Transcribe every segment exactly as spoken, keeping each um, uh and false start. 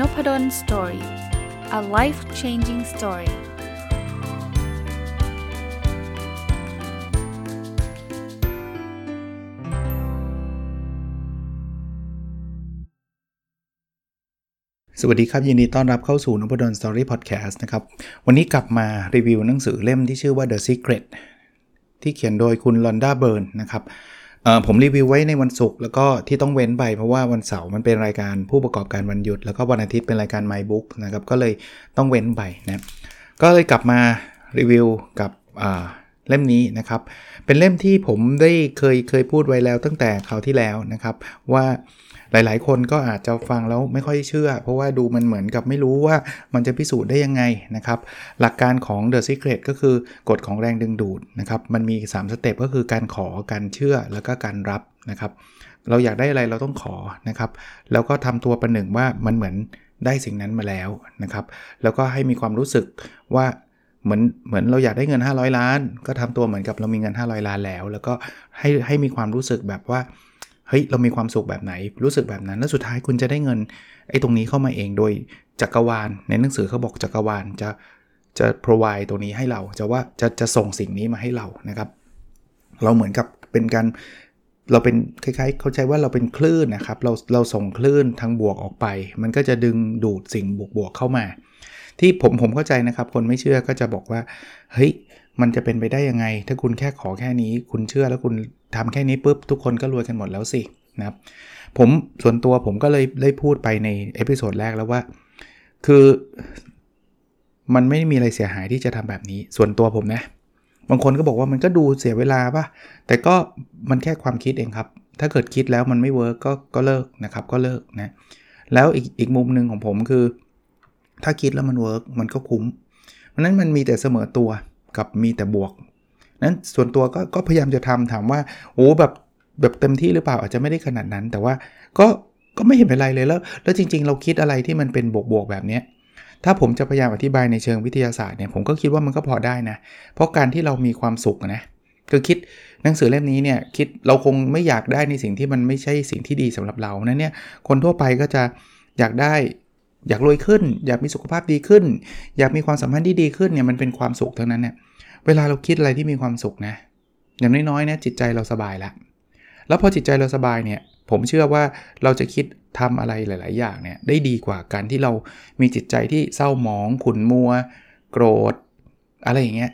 Nopadon Story. A life-changing story.สวัสดีครับยินดีต้อนรับเข้าสู่ Nopadon Story Podcast นะครับวันนี้กลับมารีวิวหนังสือเล่มที่ชื่อว่า The Secret ที่เขียนโดยคุณลอนดาเบิร์นนะครับผมรีวิวไว้ในวันศุกร์แล้วก็ที่ต้องเว้นไปเพราะว่าวันเสาร์มันเป็นรายการผู้ประกอบการวันหยุดแล้วก็วันอาทิตย์เป็นรายการ My Book นะครับก็เลยต้องเว้นไปนะก็เลยกลับมารีวิวกับเล่มนี้นะครับเป็นเล่มที่ผมได้เคยเคยพูดไว้แล้วตั้งแต่คราวที่แล้วนะครับว่าหลายๆคนก็อาจจะฟังแล้วไม่ค่อยเชื่อเพราะว่าดูมันเหมือนกับไม่รู้ว่ามันจะพิสูจน์ได้ยังไงนะครับหลักการของ The Secret ก็คือกฎของแรงดึงดูดนะครับมันมีสามสเต็ปก็คือการขอการเชื่อแล้วก็การรับนะครับเราอยากได้อะไรเราต้องขอนะครับแล้วก็ทำตัวประหนึ่งว่ามันเหมือนได้สิ่งนั้นมาแล้วนะครับแล้วก็ให้มีความรู้สึกว่าเหมือนเหมือนเราอยากได้เงินห้าร้อยล้านก็ทำตัวเหมือนกับเรามีเงินห้าร้อยล้านแล้วแล้วก็ให้ให้มีความรู้สึกแบบว่าเฮ้ยเรามีความสุขแบบไหนรู้สึกแบบนั้นแล้วสุดท้ายคุณจะได้เงินไอ้ตรงนี้เข้ามาเองโดยจักรวาลในหนังสือเขาบอกจักรวาลจะจะ provide ตัวนี้ให้เราจะว่าจะจะส่งสิ่งนี้มาให้เรานะครับเราเหมือนกับเป็นการเราเป็นคล้ายๆเข้าใจว่าเราเป็นคลื่นนะครับเราเราส่งคลื่นทางบวกออกไปมันก็จะดึงดูดสิ่งบวกๆเข้ามาที่ผมผมเข้าใจนะครับคนไม่เชื่อก็จะบอกว่าเฮ้ยมันจะเป็นไปได้ยังไงถ้าคุณแค่ขอแค่นี้คุณเชื่อแล้วคุณทำแค่นี้ปุ๊บทุกคนก็รวยกันหมดแล้วสินะครับผมส่วนตัวผมก็เลยได้พูดไปในเอพิโซดแรกแล้วว่าคือมันไม่มีอะไรเสียหายที่จะทำแบบนี้ส่วนตัวผมนะบางคนก็บอกว่ามันก็ดูเสียเวลาป่ะแต่ก็มันแค่ความคิดเองครับถ้าเกิดคิดแล้วมันไม่เวิร์กก็ก็เลิกนะครับก็เลิกนะแล้วอีกอีกมุมนึงของผมคือถ้าคิดแล้วมันเวิร์กมันก็คุ้มเพราะนั้นมันมีแต่เสมอตัวกับมีแต่บวกนั้นส่วนตัว ก, ก็พยายามจะทำถามว่าโอ้แบบแบบเต็มที่หรือเปล่าอาจจะไม่ได้ขนาดนั้นแต่ว่าก็ก็ไม่เห็นเป็นไรเลยแล้วแล้วจริงๆเราคิดอะไรที่มันเป็นบวกๆแบบนี้ถ้าผมจะพยายามอธิบายในเชิงวิทยาศาสตร์เนี่ยผมก็คิดว่ามันก็พอได้นะเพราะการที่เรามีความสุขนะคือคิดหนังสือเล่มนี้เนี่ยคิดเราคงไม่อยากได้ในสิ่งที่มันไม่ใช่สิ่งที่ดีสำหรับเรานั้นเนี่ยคนทั่วไปก็จะอยากได้อยากรวยขึ้นอยากมีสุขภาพดีขึ้นอยากมีความสัมพันธ์ที่ดีขึ้นเนี่ยมันเป็นความสุขทั้งนั้นเนี่ยเวลาเราคิดอะไรที่มีความสุขนะอย่างน้อยๆนะจิตใจเราสบายละแล้วพอจิตใจเราสบายเนี่ยผมเชื่อว่าเราจะคิดทำอะไรหลายๆอย่างเนี่ยได้ดีกว่าการที่เรามีจิตใจที่เศร้าหมองขุ่นมัวโกรธอะไรอย่างเงี้ย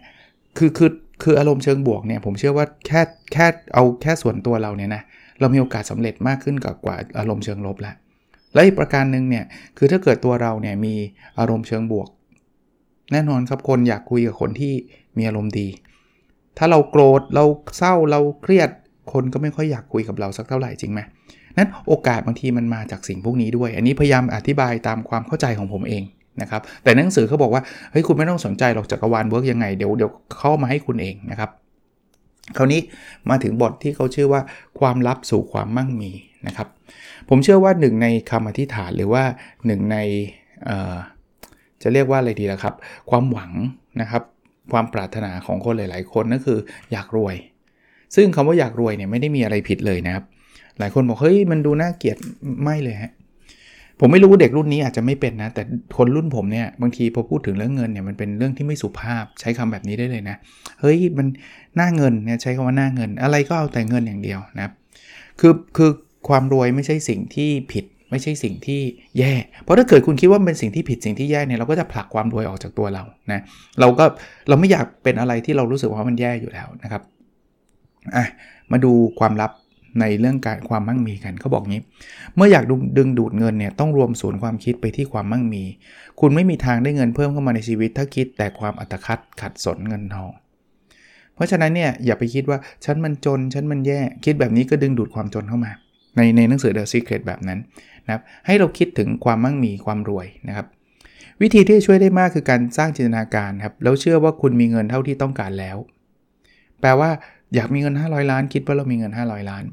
คือคือคืออารมณ์เชิงบวกเนี่ยผมเชื่อว่าแค่แค่เอาแค่ส่วนตัวเราเนี่ยนะเรามีโอกาสสำเร็จมากขึ้นกว่ากว่าอารมณ์เชิงลบละและอีกประการนึงเนี่ยคือถ้าเกิดตัวเราเนี่ยมีอารมณ์เชิงบวกแน่นอนครับคนอยากคุยกับคนที่มีอารมณ์ดีถ้าเราโกรธเราเศร้าเราเครียดคนก็ไม่ค่อยอยากคุยกับเราสักเท่าไหร่จริงไหมนั้นโอกาสบางทีมันมาจากสิ่งพวกนี้ด้วยอันนี้พยายามอธิบายตามความเข้าใจของผมเองนะครับแต่หนังสือเขาบอกว่าเฮ้ยคุณไม่ต้องสนใจหรอกจักรวาลเวิร์กยังไงเดี๋ยวเดี๋ยวเข้ามาให้คุณเองนะครับคราวนี้มาถึงบทที่เขาชื่อว่าความลับสู่ความมั่งมีนะครับผมเชื่อว่าหนึ่งในคำอธิษฐานหรือว่าหนึ่งในจะเรียกว่าอะไรดีล่ะครับความหวังนะครับความปรารถนาของคนหลายๆคนนั่นคืออยากรวยซึ่งคำว่าอยากรวยเนี่ยไม่ได้มีอะไรผิดเลยนะครับหลายคนบอกเฮ้ยมันดูน่าเกลียดไม่เลยฮะผมไม่รู้เด็กรุ่นนี้อาจจะไม่เป็นนะแต่คนรุ่นผมเนี่ยบางทีพอพูดถึงเรื่องเงินเนี่ยมันเป็นเรื่องที่ไม่สุภาพใช้คำแบบนี้ได้เลยนะเฮ้ยมันหน้าเงินเนี่ยใช้คำว่าหน้าเงินอะไรก็เอาแต่เงินอย่างเดียวนะครับคือคือความรวยไม่ใช่สิ่งที่ผิดไม่ใช่สิ่งที่แย่เพราะถ้าเกิดคุณคิดว่าเป็นสิ่งที่ผิดสิ่งที่แย่เนี่ยเราก็จะผลักความรวยออกจากตัวเรานะเราก็เราไม่อยากเป็นอะไรที่เรารู้สึกว่ามันแย่อยู่แล้วนะครับอ่ะมาดูความลับในเรื่องการความมั่งมีกันเขาบอกงี้เมื่ออยากดึงดูดเงินเนี่ยต้องรวมศูนย์ความคิดไปที่ความมั่งมีคุณไม่มีทางได้เงินเพิ่มเข้ามาในชีวิตถ้าคิดแต่ความอัตคัดขัดสนเงินทองเพราะฉะนั้นเนี่ยอย่าไปคิดว่าฉันมันจนฉันมันแย่คิดแบบนี้ก็ดึงดูดความจนเข้ามาในในหนังสือ The Secret แบบนั้นนะครับให้เราคิดถึงความมั่งมีความรวยนะครับวิธีที่ช่วยได้มากคือการสร้างจินตนาการครับแล้วเชื่อว่าคุณมีเงินเท่าที่ต้องการแล้วแปลว่าอยากมีเงินห้าร้อยล้านคิดว่าเรามีเงินห้าร้อยล้าน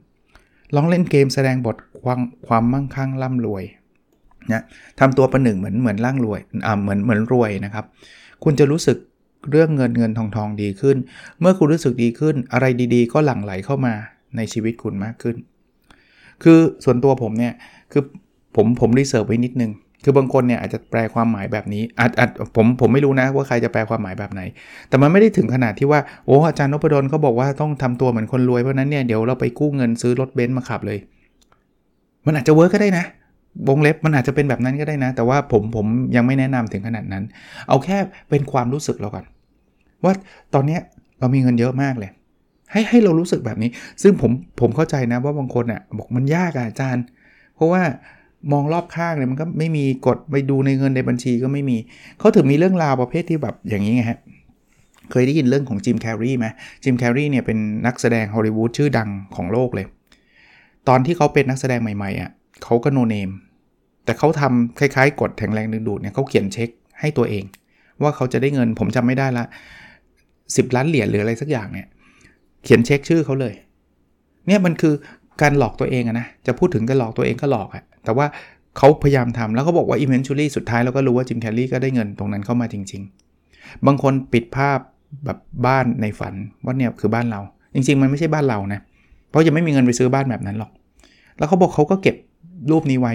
ลองเล่นเกมแสดงบทความความมั่งคั่งร่ำรวยนะทำตัวประหนึ่งเหมือนเหมือนร่างรวยอ่าเหมือนเหมือนรวยนะครับคุณจะรู้สึกเรื่องเงินเงินทองทองดีขึ้นเมื่อคุณรู้สึกดีขึ้นอะไรดีๆก็หลั่งไหลเข้ามาในชีวิตคุณมากขึ้นคือส่วนตัวผมเนี่ยคือผมผมรีเสิร์ชไว้นิดนึง คือบางคนเนี่ยอาจจะแปลความหมายแบบนี้อาจอาจผมผมไม่รู้นะว่าใครจะแปลความหมายแบบไหนแต่มันไม่ได้ถึงขนาดที่ว่าโอ้อาจารย์นพดลเขาบอกว่าต้องทำตัวเหมือนคนรวยเพราะนั้นเนี่ยเดี๋ยวเราไปกู้เงินซื้อรถเบนซ์มาขับเลยมันอาจจะเวิร์กก็ได้นะวงเล็บมันอาจจะเป็นแบบนั้นก็ได้นะแต่ว่าผมผมยังไม่แนะนำถึงขนาดนั้นเอาแค่เป็นความรู้สึกเราก่อนว่าตอนนี้เรามีเงินเยอะมากเลยให้ให้เรารู้สึกแบบนี้ซึ่งผมผมเข้าใจนะว่าบางคนอ่ะบอกมันยากอ่ะอาจารย์เพราะว่ามองรอบข้างเนี่ยมันก็ไม่มีกดไปดูในเงินในบัญชีก็ไม่มีเขาถึงมีเรื่องราวประเภทที่แบบอย่างนี้ไงฮะเคยได้ยินเรื่องของจิมแคร์รีไหมจิมแคร์รีเนี่ยเป็นนักแสดงฮอลลีวูดชื่อดังของโลกเลยตอนที่เขาเป็นนักแสดงใหม่ๆอ่ะเขาก็โนเนมแต่เขาทำคล้ายๆกฎแห่งแรงดึงดูดเนี่ยเขาเขียนเช็คให้ตัวเองว่าเขาจะได้เงินผมจำไม่ได้ละสิบล้านเหรียญหรืออะไรสักอย่างเนี่ยเขียนเช็คชื่อเขาเลยเนี่ยมันคือการหลอกตัวเองอะนะจะพูดถึงการหลอกตัวเองก็หลอกอะแต่ว่าเขาพยายามทำแล้วเขาบอกว่า eventually สุดท้ายเราก็รู้ว่าจิมแคร์รีก็ได้เงินตรงนั้นเข้ามาจริงๆบางคนปิดภาพแบบบ้านในฝันว่าเนี่ยคือบ้านเราจริงๆมันไม่ใช่บ้านเรานะเพราะยังไม่มีเงินไปซื้อบ้านแบบนั้นหรอกแล้วเขาบอกเขาก็เก็บรูปนี้ไว้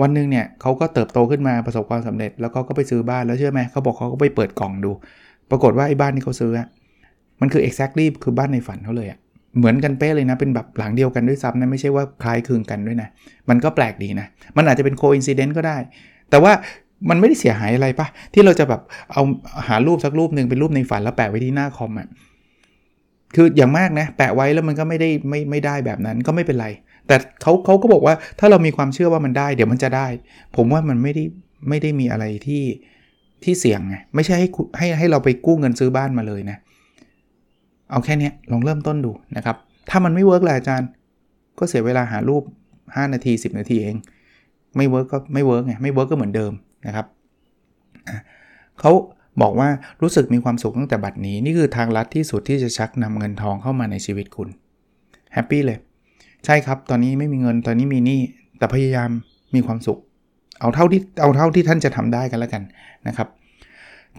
วันนึงเนี่ยเขาก็เติบโตขึ้นมาประสบความสำเร็จแล้วเขาก็ไปซื้อบ้านแล้วเชื่อไหมเขาบอกเขาก็ไปเปิดกล่องดูปรากฏว่าไอ้บ้านที่เขาซื้อมันคือ exactly คือบ้านในฝันเขาเลยอะเหมือนกันเป๊ะเลยนะเป็นแบบหลังเดียวกันด้วยซ้ำนะไม่ใช่ว่าคล้ายคลึงกันด้วยนะมันก็แปลกดีนะมันอาจจะเป็น coincidence ก็ได้แต่ว่ามันไม่ได้เสียหายอะไรป่ะที่เราจะแบบเอาหารูปสักรูปนึงเป็นรูปในฝันแล้วแปะไว้ที่หน้าคอมอ่ะคืออย่างมากนะแปะไว้แล้วมันก็ไม่ได้ไม่ไม่ได้แบบนั้นก็ไม่เป็นไรแต่เขาเขาก็บอกว่าถ้าเรามีความเชื่อว่ามันได้เดี๋ยวมันจะได้ผมว่ามันไม่ได้ไม่ได้มีอะไรที่ที่เสี่ยงไงไม่ใช่ให้ให้ให้เราไปกู้เงินซื้อบ้านมาเลยนะเอาแค่นี้ลองเริ่มต้นดูนะครับถ้ามันไม่เวิร์กล่ะอาจารย์ก็เสียเวลาหารูปห้านาทีสิบนาทีเองไม่เวิร์กก็ไม่เวิร์กไงไม่เวิร์กก็เหมือนเดิมนะครับเขาบอกว่ารู้สึกมีความสุขตั้งแต่บัดนี้นี่คือทางลัดที่สุดที่จะชักนำเงินทองเข้ามาในชีวิตคุณแฮปปี้เลยใช่ครับตอนนี้ไม่มีเงินตอนนี้มีหนี้แต่พยายามมีความสุขเอาเท่าที่เอาเท่าที่ท่านจะทำได้กันแล้วกันนะครับ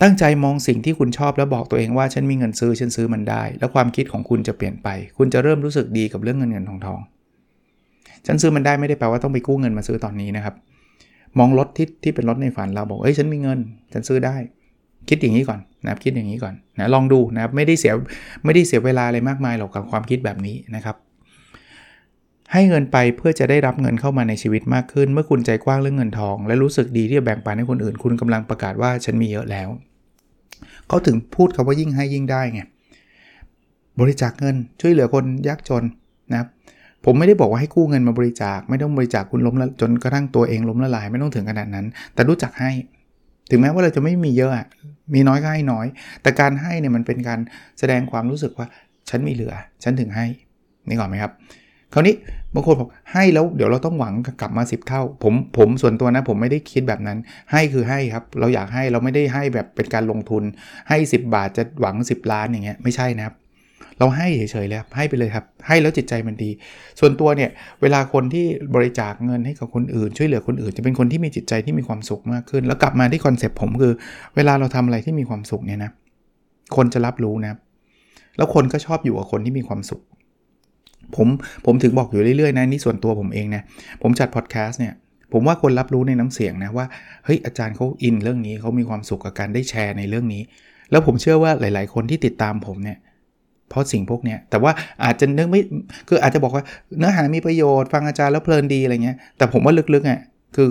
ตั้งใจมองสิ่งที่คุณชอบแล้วบอกตัวเองว่าฉันมีเงินซื้อฉันซื้อมันได้แล้วความคิดของคุณจะเปลี่ยนไปคุณจะเริ่มรู้สึกดีกับเรื่องเงินเงินทองทองฉันซื้อมันได้ไม่ได้แปลว่าต้องไปกู้เงินมาซื้อตอนนี้นะครับมองรถที่ที่เป็นรถในฝันเราบอกเอ้ยฉันมีเงินฉันซื้อได้คิดอย่างนี้ก่อนนะครับคิดอย่างนี้ก่อนนะลองดูนะครับไม่ได้เสียไม่ได้เสียเวลาอะไรมากมายหรอกกับความคิดแบบนี้นะครับให้เงินไปเพื่อจะได้รับเงินเข้ามาในชีวิตมากขึ้นเมื่อคุณใจกว้างเรื่องเงินทองและรู้สึกดีที่จะแบ่งปันให้คนอื่นคุณกำลังประกาศว่าฉันมีเยอะแล้วเขาถึงพูดคำว่ายิ่งให้ยิ่งได้ไงบริจาคเงินช่วยเหลือคนยากจนนะครับผมไม่ได้บอกว่าให้กู้เงินมาบริจาคไม่ต้องบริจาคคุณล้มละจนกระทั่งตัวเองล้มละลายไม่ต้องถึงขนาดนั้นแต่รู้จักให้ถึงแม้ว่าเราจะไม่มีเยอะมีน้อยก็ให้น้อยแต่การให้เนี่ยมันเป็นการแสดงความรู้สึกว่าฉันมีเหลือฉันถึงให้นี่ก่อนไหมครับคราวนี้บางคนบอกให้แล้วเดี๋ยวเราต้องหวังกลับมาสิบเท่าผมผมส่วนตัวนะผมไม่ได้คิดแบบนั้นให้คือให้ครับเราอยากให้เราไม่ได้ให้แบบเป็นการลงทุนให้สิบบาทจะหวังสิบล้านอย่างเงี้ยไม่ใช่นะครับเราให้เฉยๆเลยครับให้ไปเลยครับให้แล้วจิตใจมันดีส่วนตัวเนี่ยเวลาคนที่บริจาคเงินให้กับคนอื่นช่วยเหลือคนอื่นจะเป็นคนที่มีจิตใจที่มีความสุขมากขึ้นแล้วกลับมาที่คอนเซ็ปต์ผมคือเวลาเราทำอะไรที่มีความสุขเนี่ยนะคนจะรับรู้นะครับแล้วคนก็ชอบอยู่กับคนที่มีความสุขผมผมถึงบอกอยู่เรื่อยๆนะนี่ส่วนตัวผมเองนะผมจัดพอดแคสต์เนี่ยผมว่าคนรับรู้ในน้ำเสียงนะว่าเฮ้ยอาจารย์เขาอินเรื่องนี้เขามีความสุขกับการได้แชร์ในเรื่องนี้แล้วผมเชื่อว่าหลายๆคนที่ติดตามผมเนี่ยเพราะสิ่งพวกเนี้ยแต่ว่าอาจจะนึกไม่คืออาจจะบอกว่าเนื้อหามีประโยชน์ฟังอาจารย์แล้วเพลินดีอะไรเงี้ยแต่ผมว่าลึกๆอ่ะคือ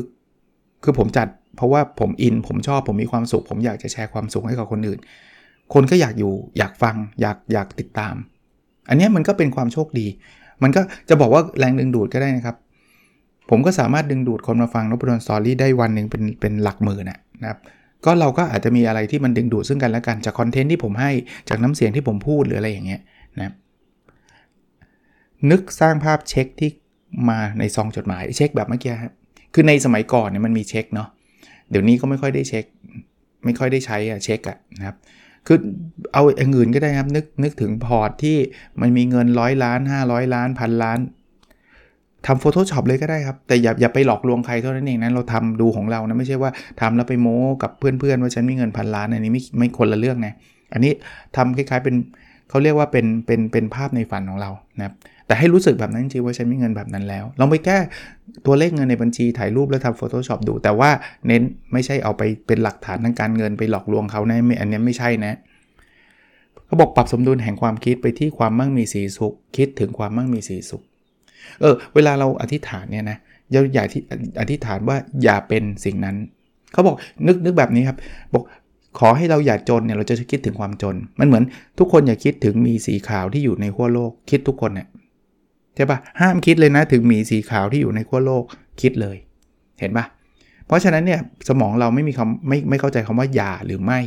คือผมจัดเพราะว่าผมอินผมชอบผมมีความสุขผมอยากจะแชร์ความสุขให้กับคนอื่นคนก็อยากอยู่อยากฟังอยากอยากติดตามอันนี้มันก็เป็นความโชคดีมันก็จะบอกว่าแรงดึงดูดก็ได้นะครับผมก็สามารถดึงดูดคนมาฟังNopadon Storyได้วันนึงเป็นเป็นหลักหมื่นนะครับก็เราก็อาจจะมีอะไรที่มันดึงดูดซึ่งกันและกันจากคอนเทนต์ที่ผมให้จากน้ำเสียงที่ผมพูดหรืออะไรอย่างเงี้ยนะนึกสร้างภาพเช็คที่มาในซองจดหมายเช็คแบบเมื่อกี้ครับคือในสมัยก่อนเนี่ยมันมีเช็คเนาะเดี๋ยวนี้ก็ไม่ค่อยได้เช็คไม่ค่อยได้ใช้อะเช็คอะนะครับคือเอาอย่างอื่นก็ได้ครับนึกนึกถึงพอร์ตที่มันมีเงินหนึ่งร้อยล้านห้าร้อยล้าน หนึ่งพัน ล้านทำ Photoshop เลยก็ได้ครับแต่อย่าอย่าไปหลอกลวงใครเท่านั้นเองนะเราทำดูของเรานะไม่ใช่ว่าทำแล้วไปโม้กับเพื่อนๆว่าฉันมีเงินพันล้านอันนี้ไม่ไม่คนละเรื่องนะอันนี้ทำคล้ายๆเป็น เขาเรียกว่าเป็นเป็นเป็นภาพในฝันของเรานะครับแต่ให้รู้สึกแบบนั้นจริงๆว่าฉันมีเงินแบบนั้นแล้วลองไปแก้ตัวเลขเงินในบัญชีถ่ายรูปแล้วทำ Photoshop ดูแต่ว่าเน้นไม่ใช่เอาไปเป็นหลักฐานทางการเงินไปหลอกลวงเขานะอันนี้ไม่ใช่นะเขาบอกปรับสมดุลแห่งความคิดไปที่ความมั่งมีสีสุขคิดถึงความมั่งมีสีสุขเออเวลาเราอธิษฐานเนี่ยนะอย่าที่อธิษฐานว่าอย่าเป็นสิ่งนั้นเขาบอกนึกนึกแบบนี้ครับบอกขอให้เราอย่าจนเนี่ยเราจะคิดถึงความจนมันเหมือนทุกคนอย่าคิดถึงหมีสีขาวที่อยู่ในขั้วโลกคิดทุกคนเนี่ยใช่ป่ะห้ามคิดเลยนะถึงหมีสีขาวที่อยู่ในขั้วโลกคิดเลยเห็นป่ะเพราะฉะนั้นเนี่ยสมองเราไม่มีคำไม่ไม่เข้าใจคำว่าอย่าหรือไม่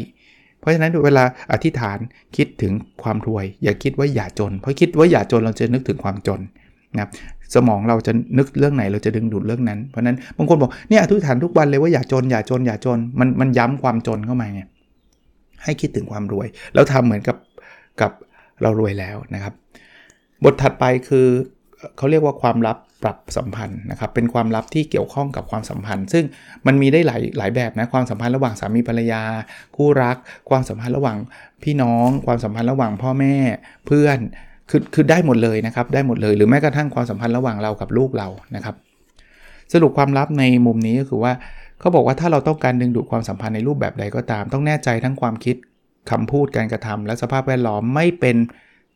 เพราะฉะนั้นเวลาอธิษฐานคิดถึงความรวยอย่าคิดว่าอย่าจนเพราะคิดว่าอย่าจนเราจะนึกถึงความจนนะครับสมองเราจะนึกเรื่องไหนเราจะดึงดูดเรื่องนั้นเพราะนั้นบางคนบอกเนี่ยอธิษฐานทุกวันเลยว่าอย่าจนอย่าจนอย่าจนมันมันย้ำความจนเข้ามาไงให้คิดถึงความรวยแล้วทำเหมือนกับกับเรารวยแล้วนะครับบทถัดไปคือเขาเรียกว่าความลับปรับสัมพันธ์นะครับเป็นความลับที่เกี่ยวข้องกับความสัมพันธ์ซึ่งมันมีได้หลายหลายแบบนะความสัมพันธ์ระหว่างสามีภรรยาคู่รักความสัมพันธ์ระหว่างพี่น้องความสัมพันธ์ระหว่างพ่อแม่เพื่อนคือคือได้หมดเลยนะครับได้หมดเลยหรือแม้กระทั่งความสัมพันธ์ระหว่างเรากับลูกเรานะครับสรุปความลับในมุมนี้ก็คือว่าเขาบอกว่าถ้าเราต้องการดึงดูดความสัมพันธ์ในรูปแบบใดก็ตามต้องแน่ใจทั้งความคิดคำพูดการกระทำและสภาพแวดล้อมไม่เป็น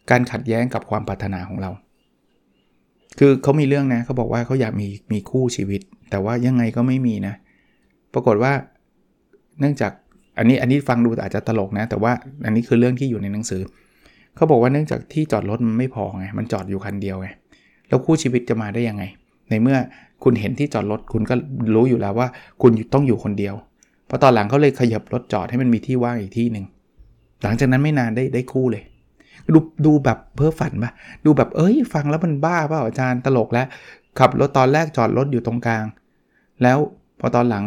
การขัดแย้งกับความปรารถนาของเราคือเขามีเรื่องนะเขาบอกว่าเขาอยากมีมีคู่ชีวิตแต่ว่ายังไงก็ไม่มีนะปรากฏว่าเนื่องจากอันนี้อันนี้ฟังดูอาจจะตลกนะแต่ว่าอันนี้คือเรื่องที่อยู่ในหนังสือเขาบอกว่าเนื่องจากที่จอดรถมันไม่พอไงมันจอดอยู่คันเดียวไงแล้วคู่ชีวิตจะมาได้ยังไงในเมื่อคุณเห็นที่จอดรถคุณก็รู้อยู่แล้วว่าคุณต้องอยู่คนเดียวพอตอนหลังเขาเลยขยับรถจอดให้มันมีที่ว่างอีกที่นึงหลังจากนั้นไม่นานได้ได้คู่เลยดูดูแบบเพ้อฝันป่ะดูแบบเอ้ยฟังแล้วมันบ้าเปล่าอาจารย์ตลกแล้วขับรถตอนแรกจอดรถอยู่ตรงกลางแล้วพอตอนหลัง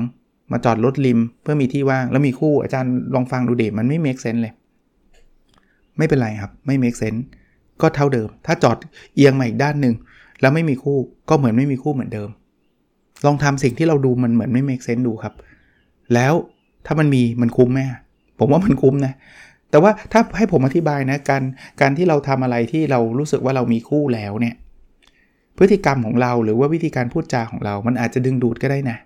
มาจอดรถริมเพื่อมีที่ว่างแล้วมีคู่อาจารย์ลองฟังดูเด็ดมันไม่เมคเซนส์เลยไม่เป็นไรครับไม่เมคเซนส์ก็เท่าเดิมถ้าจอดเอียงมาอีกด้านนึงแล้วไม่มีคู่ก็เหมือนไม่มีคู่เหมือนเดิมลองทำสิ่งที่เราดูมันเหมือนไม่เมคเซนส์ดูครับแล้วถ้ามันมีมันคุ้มไหมผมว่ามันคุ้มนะแต่ว่าถ้าให้ผมอธิบายนะการการที่เราทำอะไรที่เรารู้สึกว่าเรามีคู่แล้วเนี่ยพฤติกรรมของเราหรือว่าวิธีการพูดจาของเรามันอาจจะดึงดูดก็ได้นะ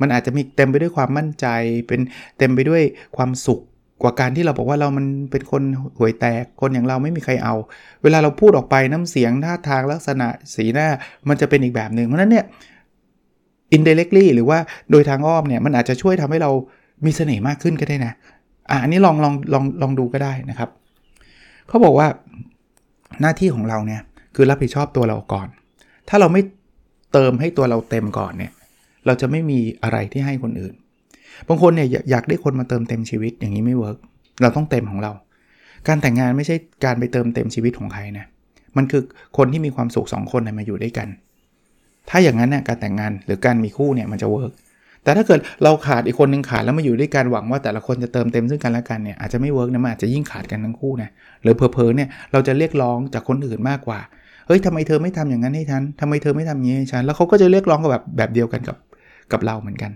มันอาจจะมีเต็มไปด้วยความมั่นใจเป็นเต็มไปด้วยความสุขกว่าการที่เราบอกว่าเรามันเป็นคนห่วยแตกคนอย่างเราไม่มีใครเอาเวลาเราพูดออกไปน้ำเสียงท่าทางลักษณะสีหน้ามันจะเป็นอีกแบบนึงเพราะฉะนั้นเนี่ย indirectly หรือว่าโดยทางอ้อมเนี่ยมันอาจจะช่วยทำให้เรามีเสน่ห์มากขึ้นก็ได้นะอันนี้ลองลองลองลองดูก็ได้นะครับเขาบอกว่าหน้าที่ของเราเนี่ยคือรับผิดชอบตัวเราก่อนถ้าเราไม่เติมให้ตัวเราเต็มก่อนเนี่ยเราจะไม่มีอะไรที่ให้คนอื่นบางคนเนี่ยอยากได้คนมาเติมเต็มชีวิตอย่างนี้ไม่เวิร์กเราต้องเต็มของเราการแต่งงานไม่ใช่การไปเติมเต็มชีวิตของใครนะมันคือคนที่มีความสุขสองคนมาอยู่ด้วยกันถ้าอย่างนั้นเนี่ยการแต่งงานหรือการมีคู่เนี่ยมันจะเวิร์กแต่ถ้าเกิดเราขาดอีกคนนึงขาดแล้วมาอยู่ด้วยกันหวังว่าแต่ละคนจะเติมเต็มซึ่งกันและกันเนี่ยอาจจะไม่เวิร์กนะมันอาจจะยิ่งขาดกันทั้งคู่นะหรือเผลอๆเนี่ยเราจะเรียกร้องจากคนอื่นมากกว่าเฮ้ยทำไมเธอไม่ทำอย่างนั้นให้ฉันทำไมเธอไม่ทำอย่างนี้ให้ฉันแล้วเขาก็จะเรียกร้องกับแบบแบบเดียวกันกับกับเราเหมือนกัน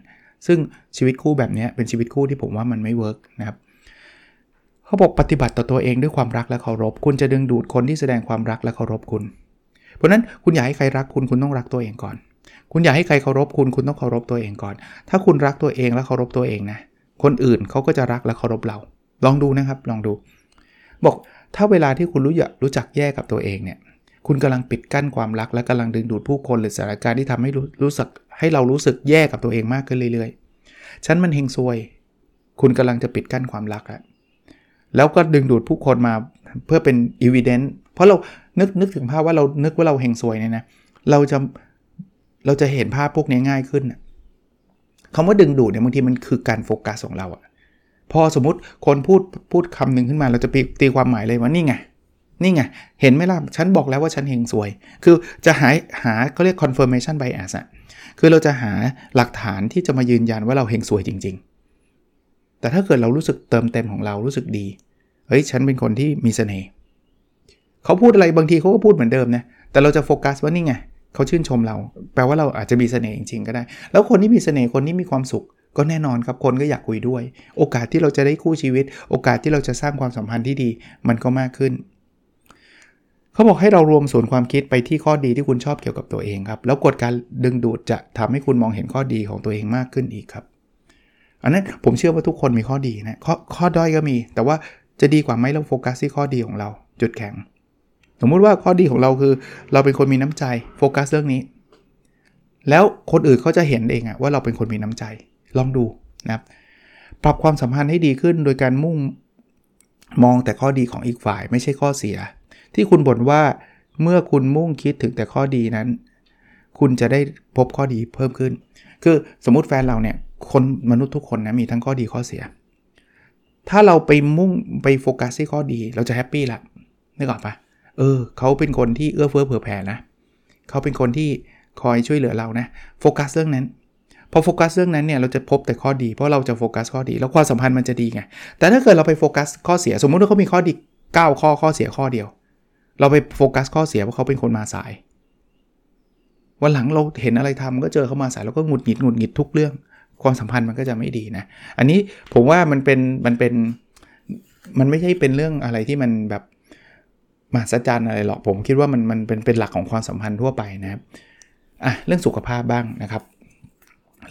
ซึ่งชีวิตคู่แบบนี้เป็นชีวิตคู่ที่ผมว่ามันไม่เวิร์กนะครับเขาบอกปฏิบัติต่อตัวเองด้วยความรักและเคารพคุณจะดึงดูดคนที่แสดงความรักและเคารพคุณเพราะนั้นคุณอยากให้ใครรักคุณคุณต้องรักตัวเองก่อนคุณอยากให้ใครเคารพคุณคุณต้องเคารพตัวเองก่อนถ้าคุณรักตัวเองและเคารพตัวเองนะคนอื่นเขาก็จะรักและเคารพเราลองดูนะครับลองดูบอกถ้าเวลาที่คุณรู้จักรู้จักแยกกับตัวเองเนี่ยคุณกำลังปิดกั้นความรักและกำลังดึงดูดผู้คนหรือสถานการณ์ที่ทำให้รู้สึกให้เรารู้สึกแย่กับตัวเองมากขึ้นเรื่อยๆฉันมันเฮงซวยคุณกำลังจะปิดกั้นความรักแล้วแล้วก็ดึงดูดผู้คนมาเพื่อเป็น evidence เพราะเรานึกนึกถึงภาพว่าเรานึกว่าเราเฮงซวยเนี่ยนะเราจะเราจะเห็นภาพพวกนี้ง่ายขึ้นคำว่าดึงดูดเนี่ยบางทีมันคือการโฟกัสของเราอะพอสมมติคนพูดพูดคำหนึ่งขึ้นมาเราจะตีความหมายเลยว่านี่ไงนี่ไงเห็นไหมล่ะฉันบอกแล้วว่าฉันเฮงซวยคือจะหาหาเขาเรียก confirmation bias อะคือเราจะหาหลักฐานที่จะมายืนยันว่าเราเฮงซวยจริงๆแต่ถ้าเกิดเรารู้สึกเติมเต็มของเรารู้สึกดีเฮ้ยฉันเป็นคนที่มีเสน่ห์เขาพูดอะไรบางทีเขาก็พูดเหมือนเดิมนะแต่เราจะโฟกัสว่านี่ไงเขาชื่นชมเราแปลว่าเราอาจจะมีเสน่ห์จริงๆก็ได้แล้วคนที่มีเสน่ห์คนที่มีความสุข ก็แน่นอนครับคนก็อยากคุยด้วยโอกาสที่เราจะได้คู่ชีวิตโอกาสที่เราจะสร้างความสัมพันธ์ที่ดีมันก็มากขึ้นเขาบอกให้เรารวมศูนย์ความคิดไปที่ข้อดีที่คุณชอบเกี่ยวกับตัวเองครับแล้วกฎการดึงดูดจะทำให้คุณมองเห็นข้อดีของตัวเองมากขึ้นอีกครับอันนั้นผมเชื่อว่าทุกคนมีข้อดีนะข้อข้อด้อยก็มีแต่ว่าจะดีกว่าไหมเราโฟกัสที่ข้อดีของเราจุดแข็งสมมุติว่าข้อดีของเราคือเราเป็นคนมีน้ำใจโฟกัสเรื่องนี้แล้วคนอื่นเขาจะเห็นเองอะว่าเราเป็นคนมีน้ำใจลองดูนะครับปรับความสัมพันธ์ให้ดีขึ้นโดยการมุ่งมองแต่ข้อดีของอีกฝ่ายไม่ใช่ข้อเสียที่คุณบ่นว่าเมื่อคุณมุ่งคิดถึงแต่ข้อดีนั้นคุณจะได้พบข้อดีเพิ่มขึ้นคือสมมุติแฟนเราเนี่ยคนมนุษย์ทุกคนนะมีทั้งข้อดีข้อเสียถ้าเราไปมุ่งไปโฟกัสที่ข้อดีเราจะแฮปปี้ละนึกออกปะเออเขาเป็นคนที่เอื้อเฟื้อเผื่อแผ่นะเขาเป็นคนที่คอยช่วยเหลือเรานะโฟกัสเรื่องนั้นพอโฟกัสเรื่องนั้นเนี่ยเราจะพบแต่ข้อดีเพราะเราจะโฟกัสข้อดีแล้วความสัมพันธ์มันจะดีไงแต่ถ้าเกิดเราไปโฟกัสข้อเสียสมมุติว่าเขามีข้อดีเก้าข้อข้อเสียข้อเดียวเราไปโฟกัสข้อเสียว่าเขาเป็นคนมาสายวันหลังเราเห็นอะไรทำก็เจอเขามาสายเราก็หงุดหงิดหงุดหงิดทุกเรื่องความสัมพันธ์มันก็จะไม่ดีนะอันนี้ผมว่ามันเป็นมันเป็นมันไม่ใช่เป็นเรื่องอะไรที่มันแบบมหัศจรรย์อะไรหรอกผมคิดว่ามันมันเป็นเป็นหลักของความสัมพันธ์ทั่วไปนะครับอ่ะเรื่องสุขภาพบ้างนะครับ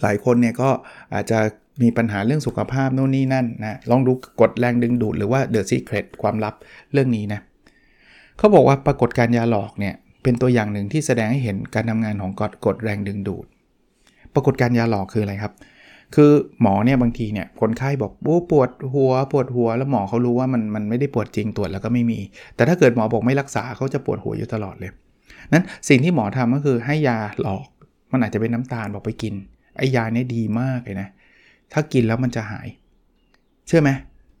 หลายคนเนี่ยก็อาจจะมีปัญหาเรื่องสุขภาพโน่นนี่นั่นนะลองดูกฎแรงดึงดูดหรือว่า The Secret ความลับเรื่องนี้นะเขาบอกว่าปรากฏการณ์ยาหลอกเนี่ยเป็นตัวอย่างหนึ่งที่แสดงให้เห็นการทำงานของกฎกฎแรงดึงดูดปรากฏการณ์ยาหลอกคืออะไรครับคือหมอเนี่ยบางทีเนี่ยคนไข้บอกโอ้ปวดหัวปวดหัวแล้วหมอเขารู้ว่ามันมันไม่ได้ปวดจริงตรวจแล้วก็ไม่มีแต่ถ้าเกิดหมอบอกไม่รักษาเขาจะปวดหัวอยู่ตลอดเลยนั้นสิ่งที่หมอทำก็คือให้ยาหลอกมันอาจจะเป็นน้ำตาลบอกไปกินไอ้ยาเนี่ยดีมากเลยนะถ้ากินแล้วมันจะหายเชื่อไหม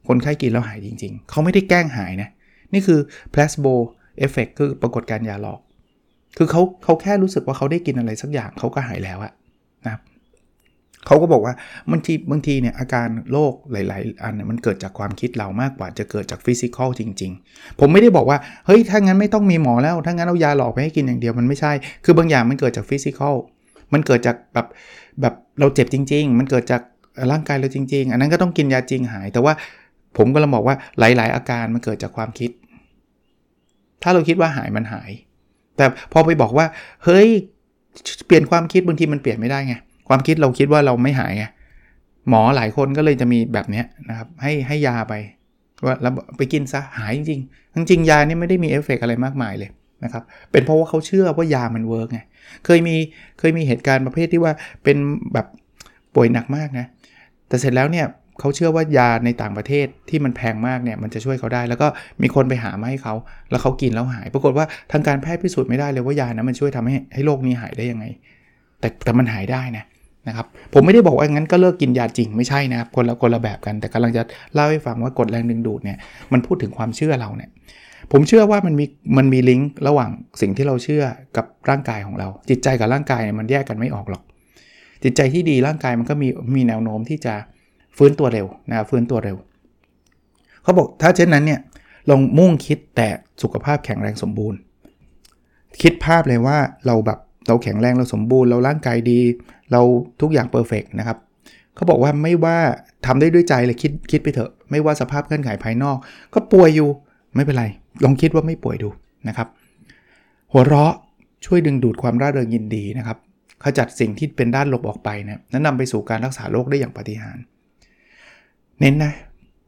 คนไข้กินแล้วหายจริงๆเขาไม่ได้แกล้งหายนะนี่คือ placebo effect คือปรากฏการณ์ยาหลอกคือเขาเขาแค่รู้สึกว่าเขาได้กินอะไรสักอย่างเขาก็หายแล้วอะนะครับเขาก็บอกว่าบางทีบางทีเนี่ยอาการโรคหลายๆอันมันเกิดจากความคิดเรามากกว่าจะเกิดจากฟิสิกอลจริงๆผมไม่ได้บอกว่าเฮ้ยถ้างั้นไม่ต้องมีหมอแล้วถ้างั้นเอายาหลอกไปให้กินอย่างเดียวมันไม่ใช่คือบางอย่างมันเกิดจากฟิสิกอลมันเกิดจากแบบแบบเราเจ็บจริงๆมันเกิดจากร่างกายเราจริงๆอันนั้นก็ต้องกินยาจริงหายแต่ว่าผมก็เลยบอกว่าหลายๆอาการมันเกิดจากความคิดถ้าเราคิดว่าหายมันหายแต่พอไปบอกว่าเฮ้ยเปลี่ยนความคิดบางทีมันเปลี่ยนไม่ได้ไงความคิดเราคิดว่าเราไม่หายไงหมอหลายคนก็เลยจะมีแบบนี้นะครับให้ให้ยาไปว่าแล้วไปกินซะหายจริงจริงยาเนี่ยไม่ได้มีเอฟเฟกต์อะไรมากมายเลยนะครับเป็นเพราะว่าเขาเชื่อว่ายามันเวิร์กไงเคยมีเคยมีเหตุการณ์ประเภทที่ว่าเป็นแบบป่วยหนักมากนะแต่เสร็จแล้วเนี่ยเขาเชื่อว่ายาในต่างประเทศที่มันแพงมากเนี่ยมันจะช่วยเขาได้แล้วก็มีคนไปหามาให้เขาแล้วเขากินแล้วหายปรากฏว่าทางการแพทย์พิสูจน์ไม่ได้เลยว่ายานั้นมันช่วยทำให้ให้โรคนี้หายได้ยังไงแต่แต่มันหายได้นะนะครับผมไม่ได้บอกว่างั้นก็เลิกกินยาจริงไม่ใช่นะครับคนละคนละแบบกันแต่กำลังจะเล่าให้ฟังว่ากฎแรงดึงดูดเนี่ยมันพูดถึงความเชื่อเราเนี่ยผมเชื่อว่ามันมีมันมีลิงก์ระหว่างสิ่งที่เราเชื่อกับร่างกายของเราจิตใจกับร่างกายเนี่ยมันแยกกันไม่ออกหรอกจิตใจที่ดีร่างกายมันก็มีมีแนวโน้มที่จะฟื้นตัวเร็วนะฟื้นตัวเร็วเขาบอกถ้าเช่นนั้นเนี่ยลองมุ่งคิดแต่สุขภาพแข็งแรงสมบูรณ์คิดภาพเลยว่าเราแบบเราแข็งแรงเราสมบูรณ์เราร่างกายดีเราทุกอย่างเพอร์เฟกต์นะครับเขาบอกว่าไม่ว่าทำได้ด้วยใจเลยคิดคิดไปเถอะไม่ว่าสภาพเงื่อนไขภายนอกก็ป่วยอยู่ไม่เป็นไรลองคิดว่าไม่ป่วยดูนะครับหัวเราะช่วยดึงดูดความร่าเริงยินดีนะครับขจัดสิ่งที่เป็นด้านลบออกไปนะนั้นนำไปสู่การรักษาโรคได้อย่างปาฏิหาริย์เน้นนะ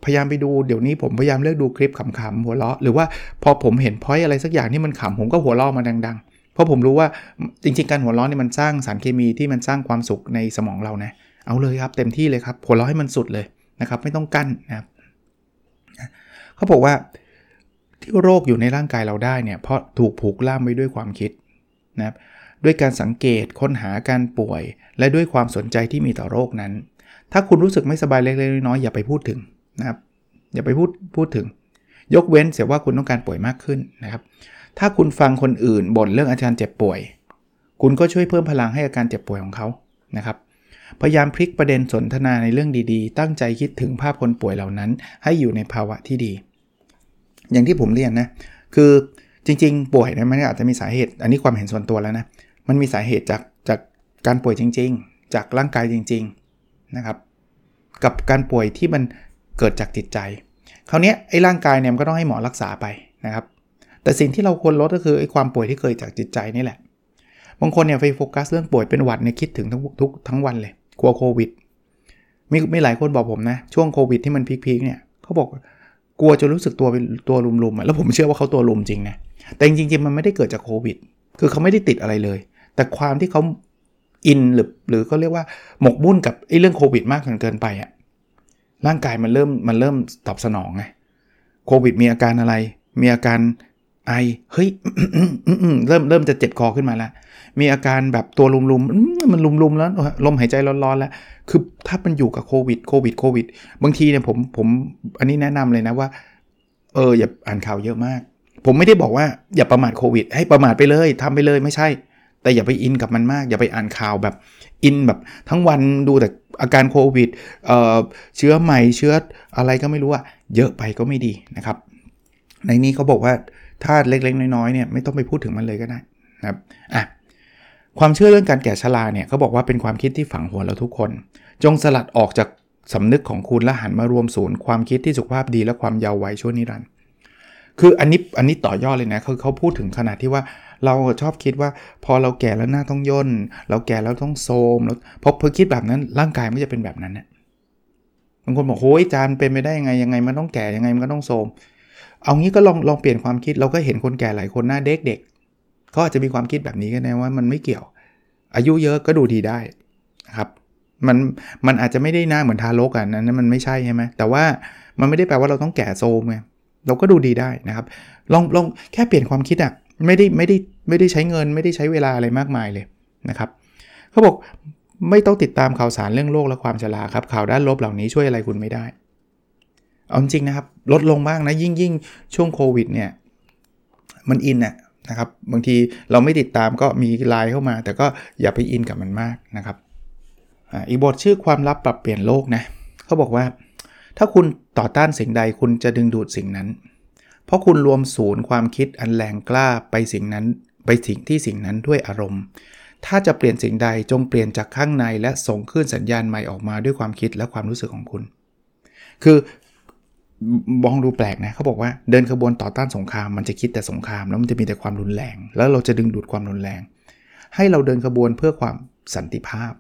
พยายามไปดูเดี๋ยวนี้ผมพยายามเลือกดูคลิปขำๆหัวเราะหรือว่าพอผมเห็นพอยต์อะไรสักอย่างที่มันขำผมก็หัวเราะมาดังๆเพราะผมรู้ว่าจริงๆการหัวเราะเนี่ยมันสร้างสารเคมีที่มันสร้างความสุขในสมองเรานะเอาเลยครับเต็มที่เลยครับหัวเราะให้มันสุดเลยนะครับไม่ต้องกั้นนะครับเขาบอกว่าที่โรคอยู่ในร่างกายเราได้เนี่ยเพราะถูกผูกล่ามไว้ด้วยความคิดนะครับด้วยการสังเกตค้นหาการป่วยและด้วยความสนใจที่มีต่อโรคนั้นถ้าคุณรู้สึกไม่สบายเล็กๆน้อยๆอย่าไปพูดถึงนะครับอย่าไปพูดพูดถึงยกเว้นเสียว่าคุณต้องการป่วยมากขึ้นนะครับถ้าคุณฟังคนอื่นบ่นเรื่องอาการเจ็บป่วยคุณก็ช่วยเพิ่มพลังให้อาการเจ็บป่วยของเขานะครับพยายามพลิกประเด็นสนทนาในเรื่องดีๆตั้งใจคิดถึงภาพคนป่วยเหล่านั้นให้อยู่ในภาวะที่ดีอย่างที่ผมเรียนนะคือจริงๆป่วยเนี่ยมันอาจจะมีสาเหตุอันนี้ความเห็นส่วนตัวแล้วนะมันมีสาเหตุจากจากการป่วยจริงๆจากร่างกายจริงๆนะครับ กับการป่วยที่มันเกิดจากจิตใจคราวนี้ไอ้ร่างกายเนี่ยมันก็ต้องให้หมอรักษาไปนะครับแต่สิ่งที่เราควรลดก็คือไอ้ความป่วยที่เกิดจากจิตใจนี่แหละบางคนเนี่ยไปโฟกัสเรื่องป่วยเป็นหวัดเนี่ยคิดถึงทั้งทุกทั้งวันเลยกลัวโควิดมีมีหลายคนบอกผมนะช่วงโควิดที่มันพีคๆเนี่ยเขาบอกกลัวจนรู้สึกตัวเป็นตัวลุมๆแล้วผมเชื่อว่าเขาตัวลุมจริงนะแต่จริงๆมันไม่ได้เกิดจากโควิดคือเขาไม่ได้ติดอะไรเลยแต่ความที่เขาอินหรือหรือก็เรียกว่าหมกบุ่นกับไอ้เรื่องโควิดมากจนเกินไปอ่ะร่างกายมันเริ่มมันเริ่มตอบสนองไงโควิดมีอาการอะไรมีอาการไอเฮ้ย เริ่มเริ่มจะเจ็บคอขึ้นมาแล้วมีอาการแบบตัวลุมๆมันลุมๆแล้วลมหายใจร้อนๆแล้วคือถ้ามันอยู่กับโควิดโควิดโควิดบางทีเนี่ยผมผมอันนี้แนะนำเลยนะว่าเอออย่าอ่านข่าวเยอะมากผมไม่ได้บอกว่าอย่าประมาทโควิดให้ประมาทไปเลยทำไปเลยไม่ใช่แต่อย่าไปอินกับมันมากอย่าไปอ่านข่าวแบบอินแบบทั้งวันดูแต่อาการโควิดเอ่อเชื้อใหม่เชื้ออะไรก็ไม่รู้อะเยอะไปก็ไม่ดีนะครับในนี้เขาบอกว่าถ้าเล็กๆน้อยๆเนี่ยไม่ต้องไปพูดถึงมันเลยก็ได้นะครับอ่ะความเชื่อเรื่องการแก่ชราเนี่ยเขาบอกว่าเป็นความคิดที่ฝังหัวเราทุกคนจงสลัดออกจากสำนึกของคุณและหันมารวมศูนย์ความคิดที่สุขภาพดีและความเยาว์วัยชั่วนิรันดร์คืออันนี้อันนี้ต่อยอดเลยนะคือเขาพูดถึงขนาดที่ว่าเราชอบคิดว่าพอเราแก่แล้วหน้าต้องย่นเราแก่แล้วต้องโทรมแล้วพอเพิ่งคิดแบบนั้นร่างกายมันจะเป็นแบบนั้นเนี่ยบางคนบอกโอ้ยอาจารย์เป็นไปได้ยังไงยังไงมันต้องแก่ยังไงมันก็ต้องโทรมเอางี้ก็ลองลองเปลี่ยนความคิดเราก็เห็นคนแก่หลายคนหน้าเด็กๆเขาอาจจะมีความคิดแบบนี้ก็ได้ว่ามันไม่เกี่ยวอายุเยอะก็ดูดีได้นะครับมันมันอาจจะไม่ได้หน้าเหมือนทารกอ่ะนั้นมันไม่ใช่ใช่ไหมแต่ว่ามันไม่ได้แปลว่าเราต้องแก่โทรมไงเราก็ดูดีได้นะครับลองลองแค่เปลี่ยนความคิดอ่ะไม่ได้ไม่ได้ไม่ได้ใช้เงินไม่ได้ใช้เวลาอะไรมากมายเลยนะครับเขาบอกไม่ต้องติดตามข่าวสารเรื่องโรคและความชราครับข่าวด้านลบเหล่านี้ช่วยอะไรคุณไม่ได้เอาจริงนะครับลดลงบ้างนะยิ่งยิ่งช่วงโควิดเนี่ยมันอินน่ะนะครับบางทีเราไม่ติดตามก็มีไลน์เข้ามาแต่ก็อย่าไปอินกับมันมากนะครับอ่าอีกบทชื่อความลับปรับเปลี่ยนโลกนะเขาบอกว่าถ้าคุณต่อต้านสิ่งใดคุณจะดึงดูดสิ่งนั้นเพราะคุณรวมศูนย์ความคิดอันแรงกล้าไปสิ่งนั้นไปสิ่งที่สิ่งนั้นด้วยอารมณ์ถ้าจะเปลี่ยนสิ่งใดจงเปลี่ยนจากข้างในและส่งคลื่นสัญญาณใหม่ออกมาด้วยความคิดและความรู้สึกของคุณคือมองดูแปลกนะเขาบอกว่าเดินขบวนต่อต้านสงครามมันจะคิดแต่สงครามแล้วมันจะมีแต่ความรุนแรงแล้วเราจะดึงดูดความรุนแรงให้เราเดินขบวนเพื่อความสันติภาพ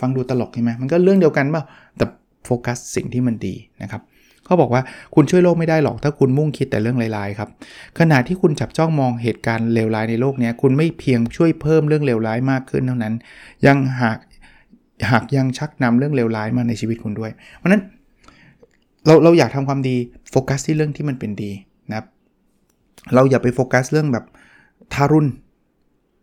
ฟังดูตลกใช่ไหมมันก็เรื่องเดียวกันเปล่าแต่โฟกัสสิ่งที่มันดีนะครับเขาบอกว่าคุณช่วยโลกไม่ได้หรอกถ้าคุณมุ่งคิดแต่เรื่องร้ายๆครับขณะที่คุณจับจ้องมองเหตุการณ์เลวร้ายในโลกนี้คุณไม่เพียงช่วยเพิ่มเรื่องเลวร้ายมากขึ้นเท่านั้นยังหากหากยังชักนำเรื่องเลวร้ายมาในชีวิตคุณด้วยเพราะนั้นเราเราอยากทำความดีโฟกัสที่เรื่องที่มันเป็นดีนะครับเราอย่าไปโฟกัสเรื่องแบบทารุณ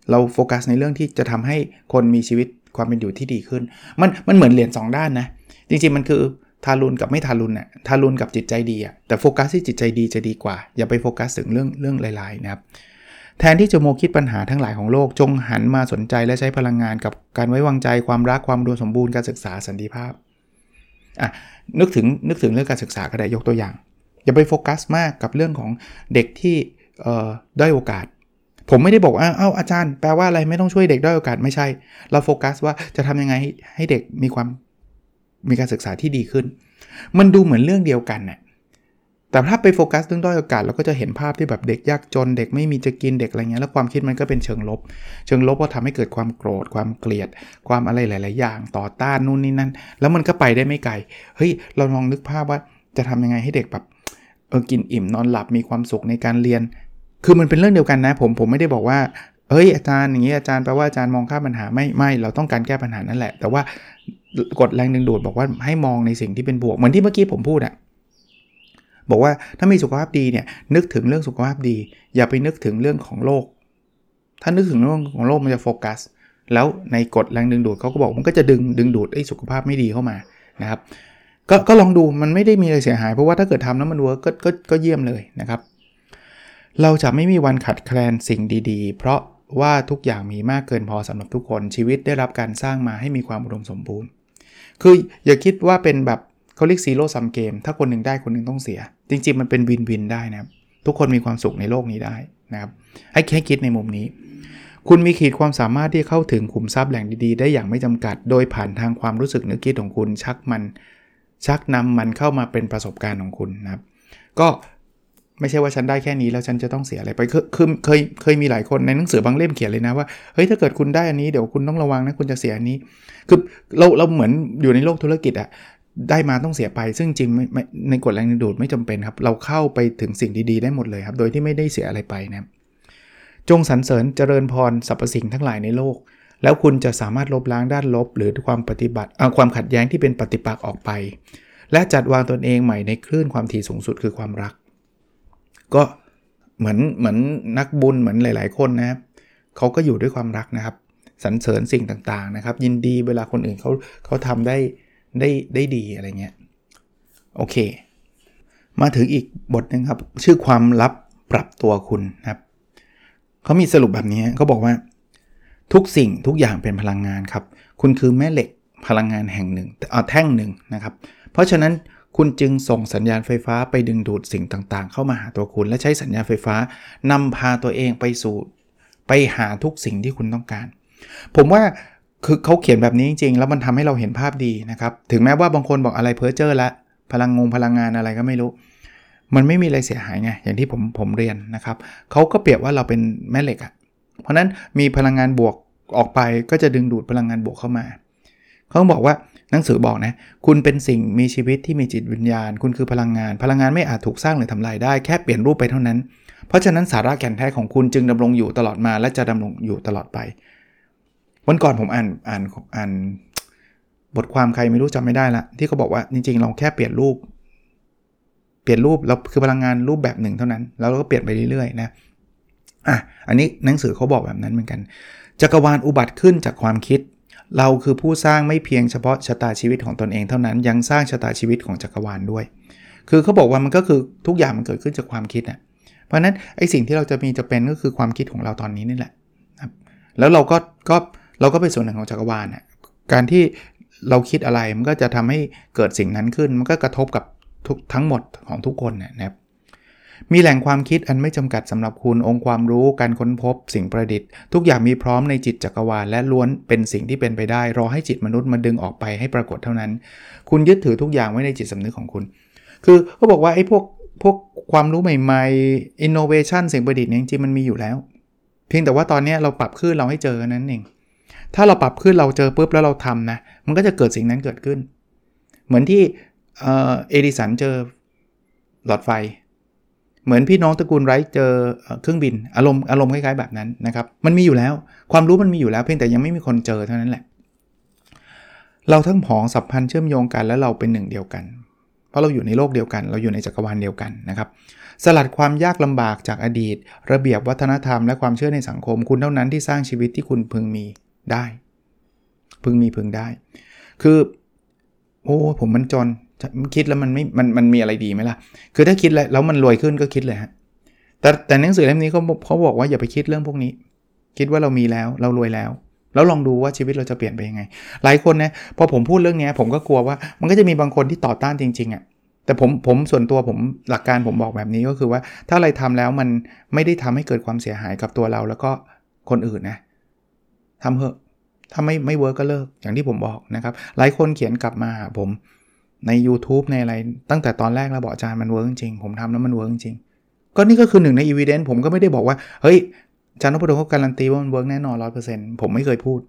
เราโฟกัสในเรื่องที่จะทำให้คนมีชีวิตความเป็นอยู่ที่ดีขึ้นมันมันเหมือนเหรียญสองด้านนะจริงๆมันคือทารุณกับไม่ทารุณน่ะทารุณกับจิตใจดีอ่ะแต่โฟกัสที่จิตใจดีจะดีกว่าอย่าไปโฟกัสถึงเรื่องเรื่องหลายๆนะครับแทนที่จะโมคิดปัญหาทั้งหลายของโลกจงหันมาสนใจและใช้พลังงานกับการไว้วางใจความรักความอุดมสมบูรณ์การศึกษาสันติภาพอ่ะนึกถึงนึกถึงเรื่องการศึกษาก็ได้ยกตัวอย่างอย่าไปโฟกัสมากกับเรื่องของเด็กที่เอ่อด้อยโอกาสผมไม่ได้บอกว่าอ้าวอาจารย์แปลว่าอะไรไม่ต้องช่วยเด็กด้อยโอกาสไม่ใช่เราโฟกัสว่าจะทำยังไงให้เด็กมีความมีการศึกษาที่ดีขึ้นมันดูเหมือนเรื่องเดียวกันน่ะแต่ถ้าไปโฟกัสเรื่องด้อยโอกาสเราก็จะเห็นภาพที่แบบเด็กยากจนเด็กไม่มีจะกินเด็กอะไรเงี้ยแล้วความคิดมันก็เป็นเชิงลบเชิงลบก็ทำให้เกิดความโกรธความเกลียดความอะไรหลายๆอย่างต่อต้านนู่นนี่นั่นแล้วมันก็ไปได้ไม่ไกลเฮ้ยเราลองนึกภาพว่าจะทำยังไงให้เด็กแบบเออกินอิ่มนอนหลับมีความสุขในการเรียนคือมันเป็นเรื่องเดียวกันนะผมผมไม่ได้บอกว่าเฮ้ยอาจารย์อย่างนี้อาจารย์แปลว่าอาจารย์มองข้ามปัญหาไม่ไม่เราต้องการแก้ปัญหานั่นแหละแต่ว่ากฎแรงดึงดูดบอกว่าให้มองในสิ่งที่เป็นบวกเหมือนที่เมื่อกี้ผมพูดอะบอกว่าถ้ามีสุขภาพดีเนี่ยนึกถึงเรื่องสุขภาพดีอย่าไปนึกถึงเรื่องของโลกถ้านึกถึงเรื่องของโลกมันจะโฟกัสแล้วในกฎแรงดึงดูดเขาก็บอกมันก็จะดึงดึงดูดไอ้สุขภาพไม่ดีเข้ามานะครับก็ก็ลองดูมันไม่ได้มีอะไรเสียหายเพราะว่าถ้าเกิดทำแล้วมันเวิร์กก็ก็ก็เยี่ยมเลยนะครับเราจะไม่มีวันขาดแคลนสิ่งดีๆเพราะว่าทุกอย่างมีมากเกินพอสำหรับทุกคนชีวิตได้รับการสร้างมาให้มีความอุดมสมบูรณ์คืออย่าคิดว่าเป็นแบบเขาเรียกซีโร่ซัมเกมถ้าคนหนึ่งได้คนหนึ่งต้องเสียจริงๆมันเป็นวินวินได้นะครับทุกคนมีความสุขในโลกนี้ได้นะครับให้แค่คิดในมุมนี้ คุณมีขีดความสามารถที่เข้าถึงขุมทรัพย์แหล่งดีๆได้อย่างไม่จำกัดโดยผ่านทางความรู้สึกนึกคิดของคุณชักมันชักนำมันเข้ามาเป็นประสบการณ์ของคุณนะครับก็ไม่ใช่ว่าฉันได้แค่นี้แล้วฉันจะต้องเสียอะไรไปคือคือเคยเคยมีหลายคนในหนังสือบางเล่มเขียนเลยนะว่าเฮ้ยถ้าเกิดคุณได้อันนี้เดี๋ยวคุณต้องระวังนะคุณจะเสียอันนี้คือเราเราเหมือนอยู่ในโลกธุรกิจอะได้มาต้องเสียไปซึ่งจริงไม่ในกฎแรงดึงดูดไม่จำเป็นครับเราเข้าไปถึงสิ่งดีๆได้หมดเลยครับโดยที่ไม่ได้เสียอะไรไปนะจงสรรเสริญเจริญพรสรรพสิ่งทั้งหลายในโลกแล้วคุณจะสามารถลบล้างด้านลบหรือความปฏิบัติความขัดแย้งที่เป็นปฏิปักษ์ออกไปและจัดวางตนเองใหม่ในคลื่นความถี่สูงสุดคือความรักก็เหมือนเหมือนนักบุญเหมือนหลายๆคนนะครับเขาก็อยู่ด้วยความรักนะครับสรรเสริญสิ่งต่างๆนะครับยินดีเวลาคนอื่นเขาเขาทำได้ได้ได้ดีอะไรเงี้ยโอเคมาถึงอีกบทนึงครับชื่อความลับปรับตัวคุณนะครับเขามีสรุปแบบนี้เขาบอกว่าทุกสิ่งทุกอย่างเป็นพลังงานครับคุณคือแม่เหล็กพลังงานแห่งหนึ่งอ่าแท่งหนึ่งนะครับเพราะฉะนั้นคุณจึงส่งสัญญาณไฟฟ้าไปดึงดูดสิ่งต่างๆเข้ามาหาตัวคุณและใช้สัญญาณไฟฟ้านำพาตัวเองไปสู่ไปหาทุกสิ่งที่คุณต้องการผมว่าคือเขาเขียนแบบนี้จริงๆแล้วมันทำให้เราเห็นภาพดีนะครับถึงแม้ว่าบางคนบอกอะไรเพ้อเจ้อละพลังงงพลังงานอะไรก็ไม่รู้มันไม่มีอะไรเสียหายไงอย่างที่ผมผมเรียนนะครับเขาก็เปรียบว่าเราเป็นแม่เหล็กอ่ะเพราะนั้นมีพลังงานบวกออกไปก็จะดึงดูดพลังงานบวกเข้ามาเขาบอกว่าหนังสือบอกนะคุณเป็นสิ่งมีชีวิตที่มีจิตวิญญาณคุณคือพลังงานพลังงานไม่อาจถูกสร้างหรือทำลายได้แค่เปลี่ยนรูปไปเท่านั้นเพราะฉะนั้นสาระแก่นแท้ของคุณจึงดำรงอยู่ตลอดมาและจะดำรงอยู่ตลอดไปวันก่อนผมอ่านอ่านอ่านบทความใครไม่รู้จำไม่ได้ละที่เขาบอกว่าจริงๆเราแค่เปลี่ยนรูปเปลี่ยนรูปแล้วคือพลังงานรูปแบบหนึ่งเท่านั้นแล้วเราก็เปลี่ยนไปเรื่อยๆนะอ่ะอันนี้หนังสือเขาบอกแบบนั้นเหมือนกันจักรวาลอุบัติขึ้นจากความคิดเราคือผู้สร้างไม่เพียงเฉพาะชะตาชีวิตของตนเองเท่านั้นยังสร้างชะตาชีวิตของจักรวาลด้วยคือเขาบอกว่ามันก็คือทุกอย่างมันเกิดขึ้นจากความคิดอ่ะเพราะนั้นไอ้สิ่งที่เราจะมีจะเป็นก็คือความคิดของเราตอนนี้นี่แหละครับแล้วเราก็ก็เราก็เป็นส่วนหนึ่งของจักรวาลอ่ะการที่เราคิดอะไรมันก็จะทำให้เกิดสิ่งนั้นขึ้นมันก็กระทบกับทั้งหมดของทุกคนนะครับมีแหล่งความคิดอันไม่จำกัดสำหรับคุณองค์ความรู้การค้นพบสิ่งประดิษฐ์ทุกอย่างมีพร้อมในจิตจักรวาลและล้วนเป็นสิ่งที่เป็นไปได้รอให้จิตมนุษย์มาดึงออกไปให้ปรากฏเท่านั้นคุณยึดถือทุกอย่างไว้ในจิตสำนึกของคุณคือเขาบอกว่าไอ้พวกพวกความรู้ใหม่ๆ innovation สิ่งประดิษฐ์เนี่ยจริงๆมันมีอยู่แล้วเพียงแต่ว่าตอนนี้เราปรับขึ้นเราให้เจอนั่นเองถ้าเราปรับขึ้นเราเจอปุ๊บแล้วเราทำนะมันก็จะเกิดสิ่งนั้นเกิดขึ้นเหมือนที่เอ่อเอดิสันเจอหลอดไฟเหมือนพี่น้องตระกูลไรท์เจอเครื่องบินอารมณ์อารมณ์คล้ายๆแบบนั้นนะครับมันมีอยู่แล้วความรู้มันมีอยู่แล้วเพียงแต่ยังไม่มีคนเจอเท่านั้นแหละเราทั้งผองสัมพันธ์เชื่อมโยงกันและเราเป็นหนึ่งเดียวกันเพราะเราอยู่ในโลกเดียวกันเราอยู่ในจักรวาลเดียวกันนะครับสลัดความยากลำบากจากอดีตระเบียบวัฒนธรรมและความเชื่อในสังคมคุณเท่านั้นที่สร้างชีวิตที่คุณพึงมีได้พึงมีพึงได้คือโอ้ผมมันจนคิดแล้วมันไม่มันมันมีอะไรดีไหมล่ะคือถ้าคิดแล้วมันรวยขึ้นก็คิดเลยฮะแต่แต่หนังสือเล่มนี้เขาเขาบอกว่าอย่าไปคิดเรื่องพวกนี้คิดว่าเรามีแล้วเรารวยแล้วแล้วลองดูว่าชีวิตเราจะเปลี่ยนไปยังไงหลายคนนะพอผมพูดเรื่องนี้ผมก็กลัวว่ามันก็จะมีบางคนที่ต่อต้านจริงๆอ่ะแต่ผมผมส่วนตัวผมหลักการผมบอกแบบนี้ก็คือว่าถ้าอะไรทำแล้วมันไม่ได้ทำให้เกิดความเสียหายกับตัวเราแล้วก็คนอื่นนะทำเหอะถ้าไม่ไม่เวิร์กก็เลิกอย่างที่ผมบอกนะครับหลายคนเขียนกลับมาหาผมใน YouTube ในอะไรตั้งแต่ตอนแรกแล้วบอกอาจารย์มันเวิร์กจริงผมทำแล้วมันเวิร์กจริงก็นี่ก็คือหนึ่งใน evidence ผมก็ไม่ได้บอกว่าเฮ้ยอาจารย์นพดลเขาการันตีว่ามันเวิร์กแน่นอน หนึ่งร้อยเปอร์เซ็นต์ ผมไม่เคยพูด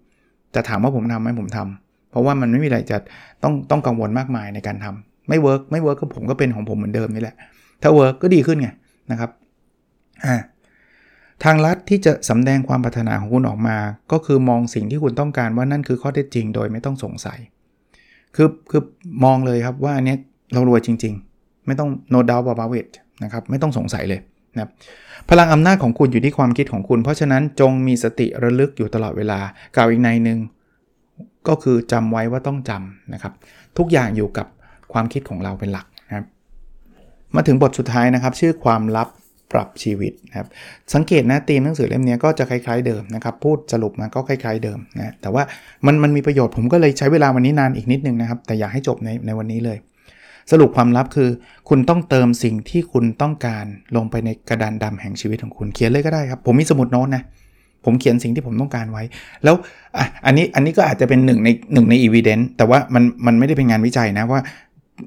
แต่ถามว่าผมทำไหมผมทำเพราะว่ามันไม่มีอะไรจะต้องต้องกังวลมากมายในการทำไม่เวิร์กไม่เวิร์กก็ผมก็เป็นของผมเหมือนเดิมนี่แหละถ้าเวิร์กก็ดีขึ้นไงนะครับอ่าทางลัดที่จะสำแดงความปรารถนาของคุณออกมาก็คือมองสิ่งที่คุณต้องการว่านั่นคือข้อเท็จจริงโดยไม่ต้องสงสัยคือคือมองเลยครับว่าอันนี้เรารวยจริงๆไม่ต้อง no doubt about it นะครับไม่ต้องสงสัยเลยนะครับพลังอำนาจของคุณอยู่ที่ความคิดของคุณเพราะฉะนั้นจงมีสติระลึกอยู่ตลอดเวลากล่าวอีกในหนึ่งก็คือจำไว้ว่าต้องจำนะครับทุกอย่างอยู่กับความคิดของเราเป็นหลักนะครับมาถึงบทสุดท้ายนะครับชื่อความลับปรับชีวิตนะครับสังเกตนะธีมหนังสือเล่มนี้ก็จะคล้ายๆเดิมนะครับพูดสรุปมาก็คล้ายๆเดิมนะแต่ว่ามันมันมีประโยชน์ผมก็เลยใช้เวลาวันนี้นานอีกนิดนึงนะครับแต่อยากให้จบในในวันนี้เลยสรุปความลับคือคุณต้องเติมสิ่งที่คุณต้องการลงไปในกระดานดำแห่งชีวิตของคุณเขียนเลยก็ได้ครับผมมีสมุดโน้ตนะ ผมเขียนสิ่งที่ผมต้องการไว้แล้วอ่ะอันนี้อันนี้ก็อาจจะเป็นหนึ่งในหนึ่งใน evidence แต่ว่ามันมันไม่ได้เป็นงานวิจัยนะว่า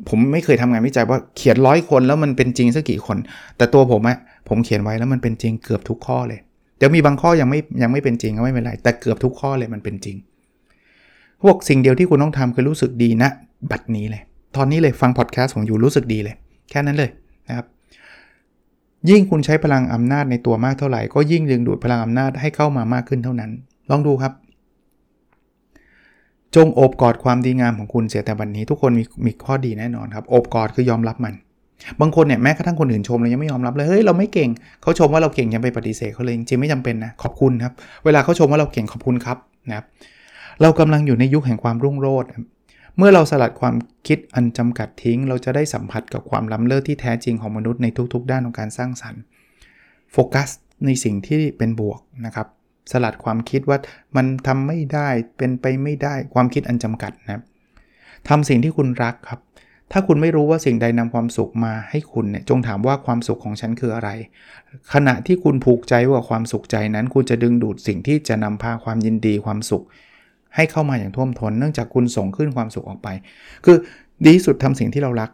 ผมไม่เคยทำงานวิจัยว่าเขียนร้อยคนแล้วมันเป็นจริงสักกี่คนแต่ตัวผมอะผมเขียนไว้แล้วมันเป็นจริงเกือบทุกข้อเลยเดี๋ยวมีบางข้อยังไม่ยังไม่เป็นจริงก็ไม่เป็นไรแต่เกือบทุกข้อเลยมันเป็นจริงพวกสิ่งเดียวที่คุณต้องทำคือรู้สึกดีนะบัดนี้เลยตอนนี้เลยฟังพอดแคสต์ของอยู่รู้สึกดีเลยแค่นั้นเลยนะครับยิ่งคุณใช้พลังอำนาจในตัวมากเท่าไหร่ก็ยิ่งดึงดูดพลังอำนาจให้เข้ามามากขึ้นเท่านั้นลองดูครับจงโอบกอดความดีงามของคุณเสียแต่บัดนี้ทุกคนมีมีข้อดีแน่นอนครับโอบกอดคือยอมรับมันบางคนเนี่ยแม้กระทั่งคนอื่นชมเรายังไม่ยอมรับเลยเฮ้ยเราไม่เก่งเขาชมว่าเราเก่งยังไปปฏิเสธเขาเลยจริงๆไม่จำเป็นนะขอบคุณครับเวลาเขาชมว่าเราเก่งขอบคุณครับนะครับเรากำลังอยู่ในยุคแห่งความรุ่งโรจน์เมื่อเราสลัดความคิดอันจำกัดทิ้งเราจะได้สัมผัสกับความล้ำเลิศที่แท้จริงของมนุษย์ในทุกๆด้านของการสร้างสรรค์โฟกัสในสิ่งที่เป็นบวกนะครับสลัดความคิดว่ามันทำไม่ได้เป็นไปไม่ได้ความคิดอันจำกัดนะครับทำสิ่งที่คุณรักครับถ้าคุณไม่รู้ว่าสิ่งใดนำความสุขมาให้คุณเนี่ยจงถามว่าความสุขของฉันคืออะไรขณะที่คุณผูกใจว่าความสุขใจนั้นคุณจะดึงดูดสิ่งที่จะนำพาความยินดีความสุขให้เข้ามาอย่างท่วมท้นเนื่องจากคุณส่งขึ้นความสุขออกไปคือดีที่สุดทำสิ่งที่เรารัก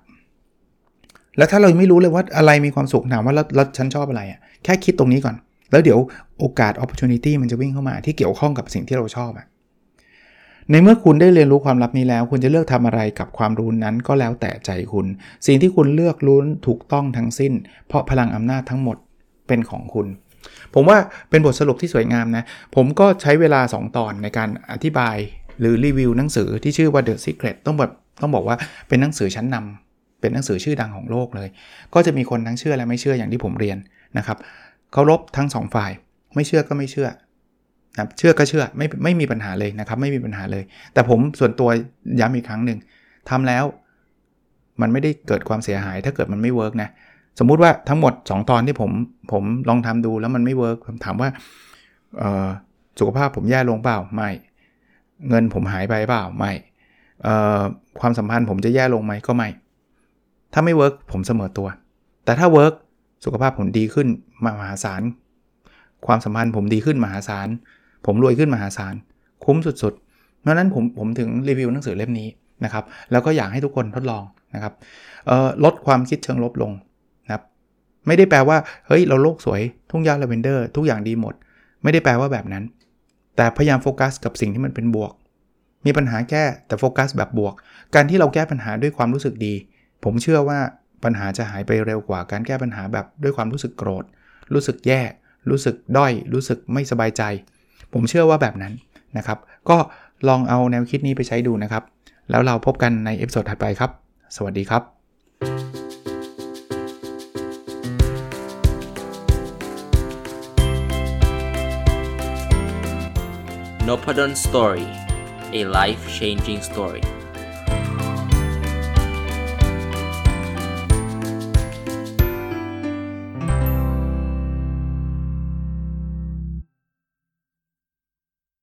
แล้วถ้าเราไม่รู้เลยว่าอะไรมีความสุขถามว่าแล้วฉันชอบอะไรอ่ะแค่คิดตรงนี้ก่อนแล้วเดี๋ยวโอกาส opportunity มันจะวิ่งเข้ามาที่เกี่ยวข้องกับสิ่งที่เราชอบอ่ะในเมื่อคุณได้เรียนรู้ความลับนี้แล้วคุณจะเลือกทำอะไรกับความรู้นั้นก็แล้วแต่ใจคุณสิ่งที่คุณเลือกรู้ถูกต้องทั้งสิ้นเพราะพลังอำนาจทั้งหมดเป็นของคุณผมว่าเป็นบทสรุปที่สวยงามนะผมก็ใช้เวลาสองตอนในการอธิบายหรือรีวิวหนังสือที่ชื่อว่า The Secret ต้องแบบต้องบอกว่าเป็นหนังสือชั้นนำเป็นหนังสือชื่อดังของโลกเลยก็จะมีคนทั้งเชื่อและไม่เชื่ออย่างที่ผมเรียนนะครับเคารพทั้งสองฝ่ายไม่เชื่อก็ไม่เชื่อนะเชื่อก็เชื่อไม่ไม่มีปัญหาเลยนะครับไม่มีปัญหาเลยแต่ผมส่วนตัวย้ำอีกครั้งหนึ่งทำแล้วมันไม่ได้เกิดความเสียหายถ้าเกิดมันไม่เวิร์กนะสมมุติว่าทั้งหมดสองตอนที่ผมผมลองทำดูแล้วมันไม่เวิร์กผมถามว่าสุขภาพผมแย่ลงเปล่าไม่เงินผมหายไปเปล่าไม่ความสัมพันธ์ผมจะแย่ลงไหมก็ไม่ถ้าไม่เวิร์กผมเสมอตัวแต่ถ้าเวิร์กสุขภาพผมดีขึ้นมหาศาลความสัมพันธ์ผมดีขึ้นมหาศาลผมรวยขึ้นมหาศาลคุ้มสุดๆเพราะนั้นผมผมถึงรีวิวหนังสือเล่มนี้นะครับแล้วก็อยากให้ทุกคนทดลองนะครับลดความคิดเชิงลบลงนะครับไม่ได้แปลว่าเฮ้ยเราโลกสวยทุ่งหญ้าลาเวนเดอร์ทุกอย่างดีหมดไม่ได้แปลว่าแบบนั้นแต่พยายามโฟกัสกับสิ่งที่มันเป็นบวกมีปัญหาแก้แต่โฟกัสแบบบวกการที่เราแก้ปัญหาด้วยความรู้สึกดีผมเชื่อว่าปัญหาจะหายไปเร็วกว่าการแก้ปัญหาแบบด้วยความรู้สึกโกรธรู้สึกแย่รู้สึกด้อยรู้สึกไม่สบายใจผมเชื่อว่าแบบนั้นนะครับก็ลองเอาแนวคิดนี้ไปใช้ดูนะครับแล้วเราพบกันในเอพิโซดถัดไปครับสวัสดีครับ Nopadon Story a life changing story